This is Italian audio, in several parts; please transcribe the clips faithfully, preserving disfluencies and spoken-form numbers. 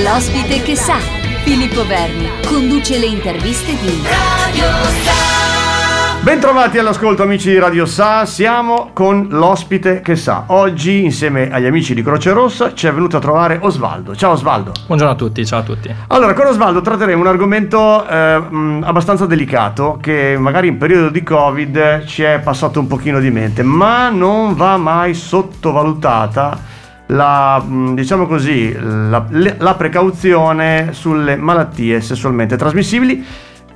L'ospite che sa, Filippo Verni, conduce le interviste di Radio Sa. Bentrovati all'ascolto, amici di Radio Sa, siamo con l'ospite che sa. Oggi, insieme agli amici di Croce Rossa, ci è venuto a trovare Osvaldo. Ciao Osvaldo. Buongiorno a tutti, ciao a tutti. Allora, con Osvaldo tratteremo un argomento eh, abbastanza delicato, che magari in periodo di Covid ci è passato un pochino di mente, ma non va mai sottovalutata la, diciamo così, la, la precauzione sulle malattie sessualmente trasmissibili,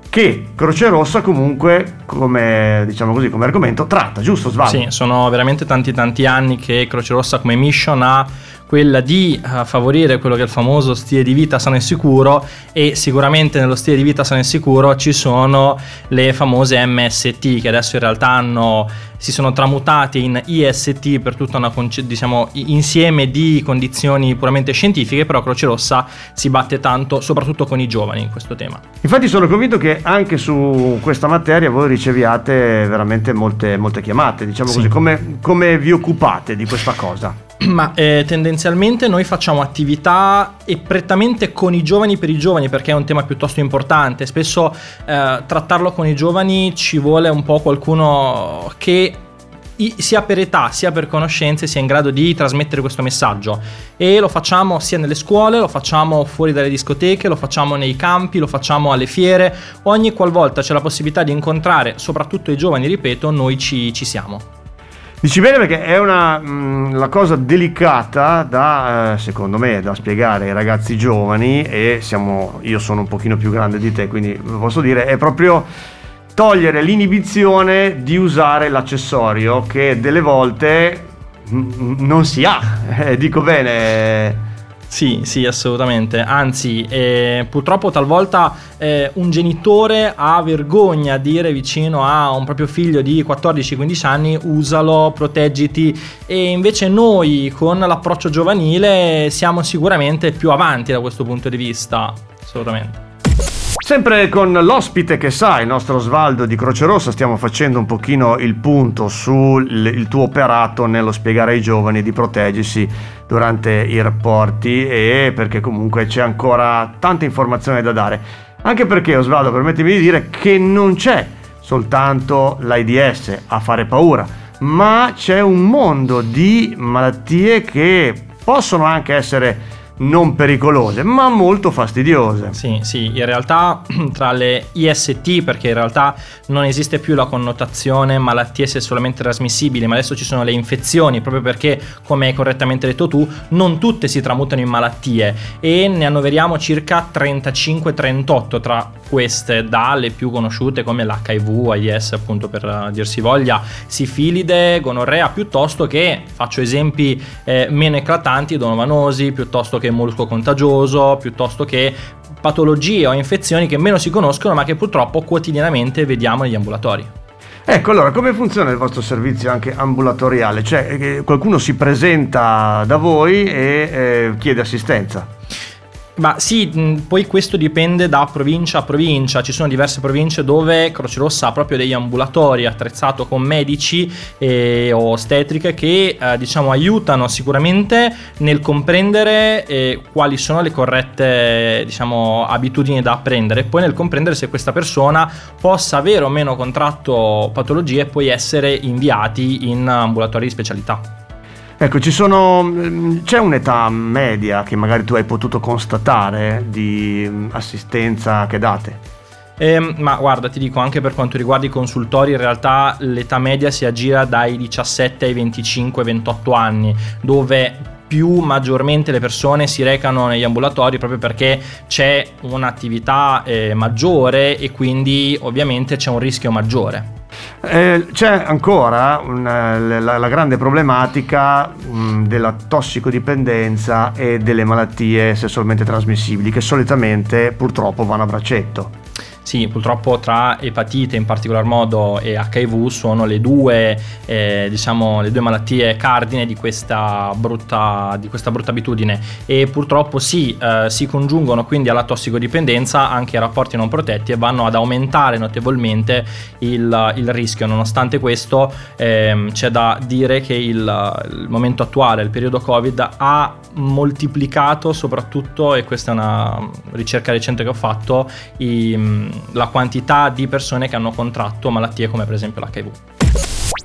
che Croce Rossa comunque, come diciamo così, come argomento tratta, giusto Osvaldo? Sì, sono veramente tanti tanti anni che Croce Rossa come mission ha quella di favorire quello che è il famoso stile di vita sano e sicuro, e sicuramente nello stile di vita sano e sicuro ci sono le famose M S T, che adesso in realtà hanno, si sono tramutate in I S T per tutta una, diciamo, insieme di condizioni puramente scientifiche, però Croce Rossa si batte tanto, soprattutto con i giovani, in questo tema. Infatti sono convinto che anche su questa materia voi riceviate veramente molte, molte chiamate, diciamo sì. Così, come, come vi occupate di questa cosa? Ma eh, tendenzialmente noi facciamo attività e prettamente con i giovani, per i giovani, perché è un tema piuttosto importante. Spesso eh, trattarlo con i giovani ci vuole un po' qualcuno che sia per età, sia per conoscenze, sia in grado di trasmettere questo messaggio, e lo facciamo sia nelle scuole, lo facciamo fuori dalle discoteche, lo facciamo nei campi, lo facciamo alle fiere. Ogni qualvolta c'è la possibilità di incontrare soprattutto i giovani, ripeto, noi ci, ci siamo. Dici bene, perché è una mh, la cosa delicata da, eh, secondo me, da spiegare ai ragazzi giovani, e siamo, io sono un pochino più grande di te, quindi posso dire, è proprio togliere l'inibizione di usare l'accessorio che delle volte mh, non si ha, eh, dico bene... Sì, sì, assolutamente. Anzi, eh, purtroppo talvolta eh, un genitore ha vergogna a dire vicino a un proprio figlio di quattordici quindici anni: usalo, proteggiti. E invece noi, con l'approccio giovanile, siamo sicuramente più avanti da questo punto di vista. Assolutamente. Sempre con l'ospite che sa, il nostro Osvaldo di Croce Rossa, stiamo facendo un pochino il punto sul tuo operato nello spiegare ai giovani di proteggersi durante i rapporti, e perché comunque c'è ancora tanta informazione da dare. Anche perché, Osvaldo, permettimi di dire che non c'è soltanto l'AIDS a fare paura, ma c'è un mondo di malattie che possono anche essere non pericolose, ma molto fastidiose. Sì, sì, in realtà tra le I S T, perché in realtà non esiste più la connotazione malattie sessualmente trasmissibili, ma adesso ci sono le infezioni, proprio perché, come hai correttamente detto tu, non tutte si tramutano in malattie, e ne annoveriamo circa trentacinque trentotto tra queste, dalle più conosciute come l'H I V, AIDS, appunto per dirsi voglia, Sifilide, Gonorrea, piuttosto che, faccio esempi eh, meno eclatanti, donovanosi, piuttosto che mollusco contagioso, piuttosto che patologie o infezioni che meno si conoscono, ma che purtroppo quotidianamente vediamo negli ambulatori. Ecco, allora, come funziona il vostro servizio anche ambulatoriale? Cioè, qualcuno si presenta da voi e eh, chiede assistenza? Ma sì, poi questo dipende da provincia a provincia. Ci sono diverse province dove Croce Rossa ha proprio degli ambulatori attrezzato con medici e ostetriche che eh, diciamo aiutano sicuramente nel comprendere eh, quali sono le corrette, diciamo, abitudini da prendere, e poi nel comprendere se questa persona possa avere o meno contratto patologie e poi essere inviati in ambulatori di specialità. Ecco, ci sono, c'è un'età media che magari tu hai potuto constatare di assistenza che date? Eh, ma guarda, ti dico, anche per quanto riguarda i consultori, in realtà l'età media si aggira dai diciassette ai venticinque ventotto anni, dove più maggiormente le persone si recano negli ambulatori, proprio perché c'è un'attività eh, maggiore, e quindi ovviamente c'è un rischio maggiore. Eh, c'è ancora una, la, la grande problematica mh, della tossicodipendenza e delle malattie sessualmente trasmissibili, che solitamente purtroppo vanno a braccetto. Sì, purtroppo tra epatite in particolar modo e acca i vu sono le due, eh, diciamo, le due malattie cardine di questa brutta, di questa brutta abitudine, e purtroppo sì, eh, si congiungono quindi alla tossicodipendenza anche i rapporti non protetti e vanno ad aumentare notevolmente il, il rischio. Nonostante questo ehm, c'è da dire che il, il momento attuale, il periodo Covid, ha moltiplicato soprattutto, e questa è una ricerca recente che ho fatto, i, la quantità di persone che hanno contratto malattie come per esempio l'acca i vu.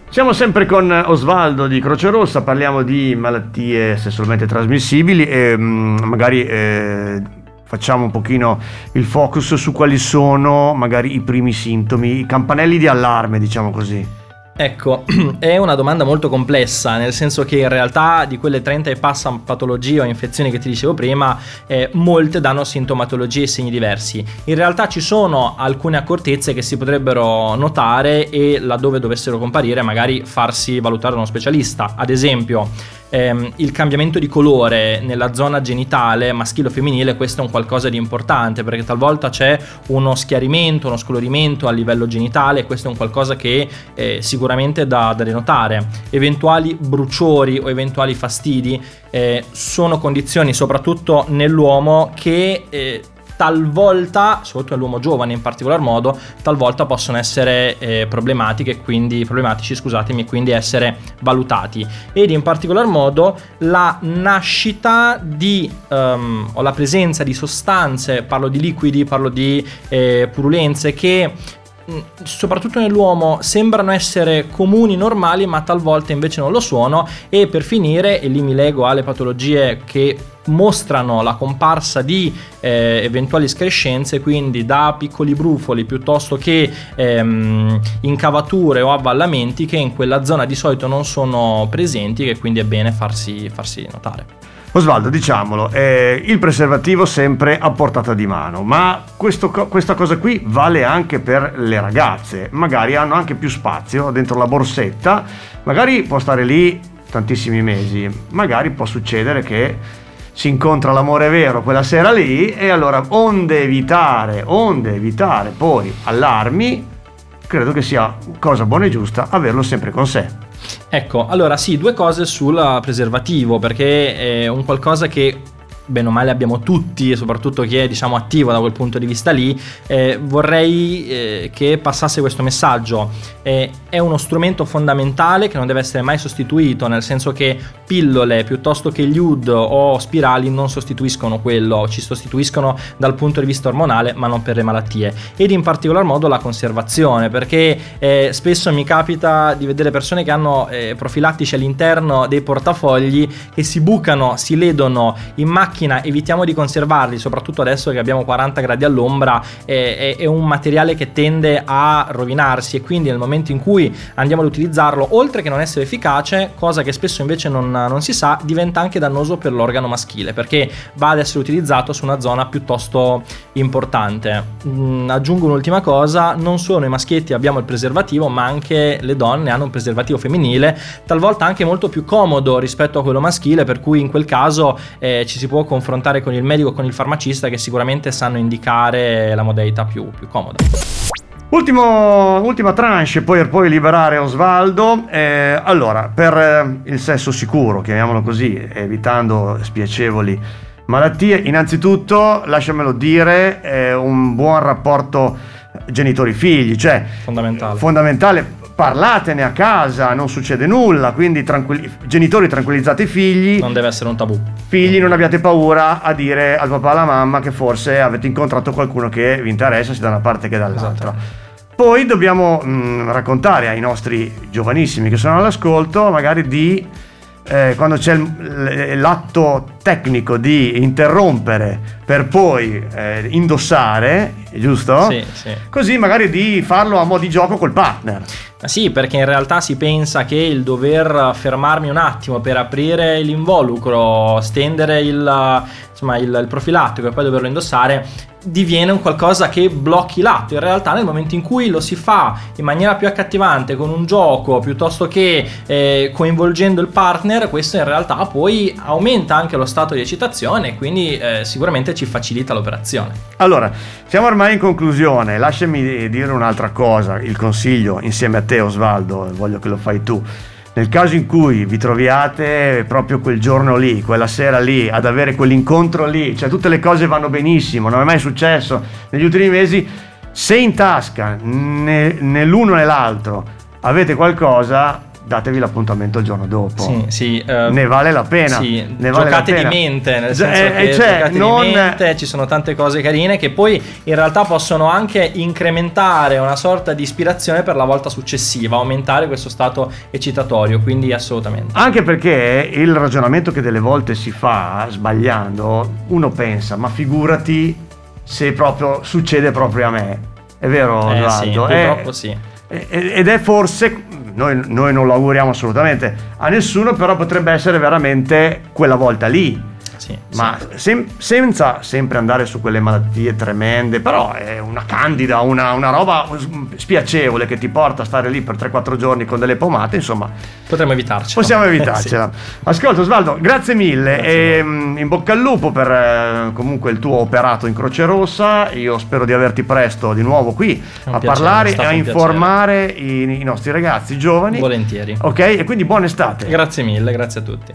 Siamo sempre con Osvaldo di Croce Rossa, parliamo di malattie sessualmente trasmissibili e magari eh, facciamo un pochino il focus su quali sono magari i primi sintomi, i campanelli di allarme, diciamo così. Ecco, è una domanda molto complessa, nel senso che in realtà di quelle trenta e passa patologie o infezioni che ti dicevo prima, eh, molte danno sintomatologie e segni diversi. In realtà ci sono alcune accortezze che si potrebbero notare e laddove dovessero comparire magari farsi valutare da uno specialista. Ad esempio, Ehm, il cambiamento di colore nella zona genitale maschile o femminile, questo è un qualcosa di importante perché talvolta c'è uno schiarimento, uno scolorimento a livello genitale, questo è un qualcosa che eh, sicuramente da, da denotare. Eventuali bruciori o eventuali fastidi eh, sono condizioni soprattutto nell'uomo che eh, talvolta, soprattutto nell'uomo giovane in particolar modo, talvolta possono essere eh, problematiche, quindi problematici, scusatemi, quindi essere valutati. Ed in particolar modo la nascita di um, o la presenza di sostanze, parlo di liquidi, parlo di eh, purulenze che soprattutto nell'uomo sembrano essere comuni, normali, ma talvolta invece non lo sono. E per finire, e lì mi lego alle patologie che mostrano la comparsa di eh, eventuali escrescenze, quindi da piccoli brufoli piuttosto che ehm, incavature o avvallamenti che in quella zona di solito non sono presenti, che quindi è bene farsi, farsi notare. Osvaldo, diciamolo, eh, il preservativo sempre a portata di mano, ma questo, questa cosa qui vale anche per le ragazze, magari hanno anche più spazio dentro la borsetta, magari può stare lì tantissimi mesi, magari può succedere che si incontra l'amore vero quella sera lì e allora onde evitare, onde evitare poi allarmi, credo che sia cosa buona e giusta averlo sempre con sé. Ecco, allora sì, due cose sul preservativo, perché è un qualcosa che bene o male abbiamo tutti, soprattutto chi è, diciamo, attivo da quel punto di vista lì. Eh, vorrei eh, che passasse questo messaggio. Eh, è uno strumento fondamentale che non deve essere mai sostituito, nel senso che pillole piuttosto che gli U D o spirali non sostituiscono quello, ci sostituiscono dal punto di vista ormonale, ma non per le malattie. Ed in particolar modo la conservazione, perché eh, spesso mi capita di vedere persone che hanno eh, profilattici all'interno dei portafogli che si bucano, si ledono in macchina. Evitiamo di conservarli, soprattutto adesso che abbiamo quaranta gradi all'ombra, è, è, è un materiale che tende a rovinarsi e quindi nel momento in cui andiamo ad utilizzarlo, oltre che non essere efficace, cosa che spesso invece non, non si sa, diventa anche dannoso per l'organo maschile perché va ad essere utilizzato su una zona piuttosto importante. Mm, aggiungo un'ultima cosa, non solo i maschietti abbiamo il preservativo, ma anche le donne hanno un preservativo femminile, talvolta anche molto più comodo rispetto a quello maschile, per cui in quel caso eh, ci si può confrontare con il medico, con il farmacista, che sicuramente sanno indicare la modalità più, più comoda. Ultimo, ultima tranche, poi, poi liberare Osvaldo. Eh, allora, per il sesso sicuro, chiamiamolo così, evitando spiacevoli malattie, innanzitutto, lasciamelo dire, eh, un buon rapporto genitori-figli, cioè fondamentale. fondamentale. Parlatene a casa, non succede nulla, quindi tranquilli- genitori tranquillizzate i figli. Non deve essere un tabù. Figli, non abbiate paura a dire al papà e alla mamma che forse avete incontrato qualcuno che vi interessa sia da una parte che dall'altra. Esatto. Poi dobbiamo mh, raccontare ai nostri giovanissimi che sono all'ascolto magari di eh, quando c'è l- l'atto tecnico di interrompere per poi eh, indossare, giusto? Sì, sì. Così magari di farlo a mo' di gioco col partner. Sì, perché in realtà si pensa che il dover fermarmi un attimo per aprire l'involucro, stendere il, insomma, il, il profilattico e poi doverlo indossare diviene un qualcosa che blocchi l'atto. In realtà nel momento in cui lo si fa in maniera più accattivante, con un gioco piuttosto che eh, coinvolgendo il partner, questo in realtà poi aumenta anche lo stato di eccitazione e quindi eh, sicuramente ci facilita l'operazione. Allora, siamo ormai in conclusione, lasciami dire un'altra cosa, il consiglio insieme a te Osvaldo, voglio che lo fai tu. Nel caso in cui vi troviate proprio quel giorno lì, quella sera lì, ad avere quell'incontro lì, cioè tutte le cose vanno benissimo, non è mai successo negli ultimi mesi, se in tasca né, né l'uno né l'altro avete qualcosa, datevi l'appuntamento il giorno dopo. Sì, sì, uh, ne vale la pena. Sì, ne vale giocate la pena. Di mente, nel senso eh, che cioè, giocate non... di mente, ci sono tante cose carine che poi in realtà possono anche incrementare una sorta di ispirazione per la volta successiva, aumentare questo stato eccitatorio, quindi assolutamente. Anche perché il ragionamento che delle volte si fa sbagliando, uno pensa, ma figurati se proprio succede proprio a me. È vero, eh, sì, purtroppo è... sì. Ed è forse, noi, noi non lo auguriamo assolutamente a nessuno, però potrebbe essere veramente quella volta lì. Sì, ma sem- senza sempre andare su quelle malattie tremende, però è una candida, una, una roba spiacevole che ti porta a stare lì per tre quattro giorni con delle pomate, insomma potremmo evitarcela. Possiamo evitarcela. Sì. Ascolta Osvaldo, grazie mille, grazie e, mille. In bocca al lupo per eh, comunque il tuo operato in Croce Rossa. Io spero di averti presto di nuovo qui a piacere, parlare e a informare i, i nostri ragazzi giovani. Volentieri. Ok, e quindi buona estate. Grazie mille, grazie a tutti.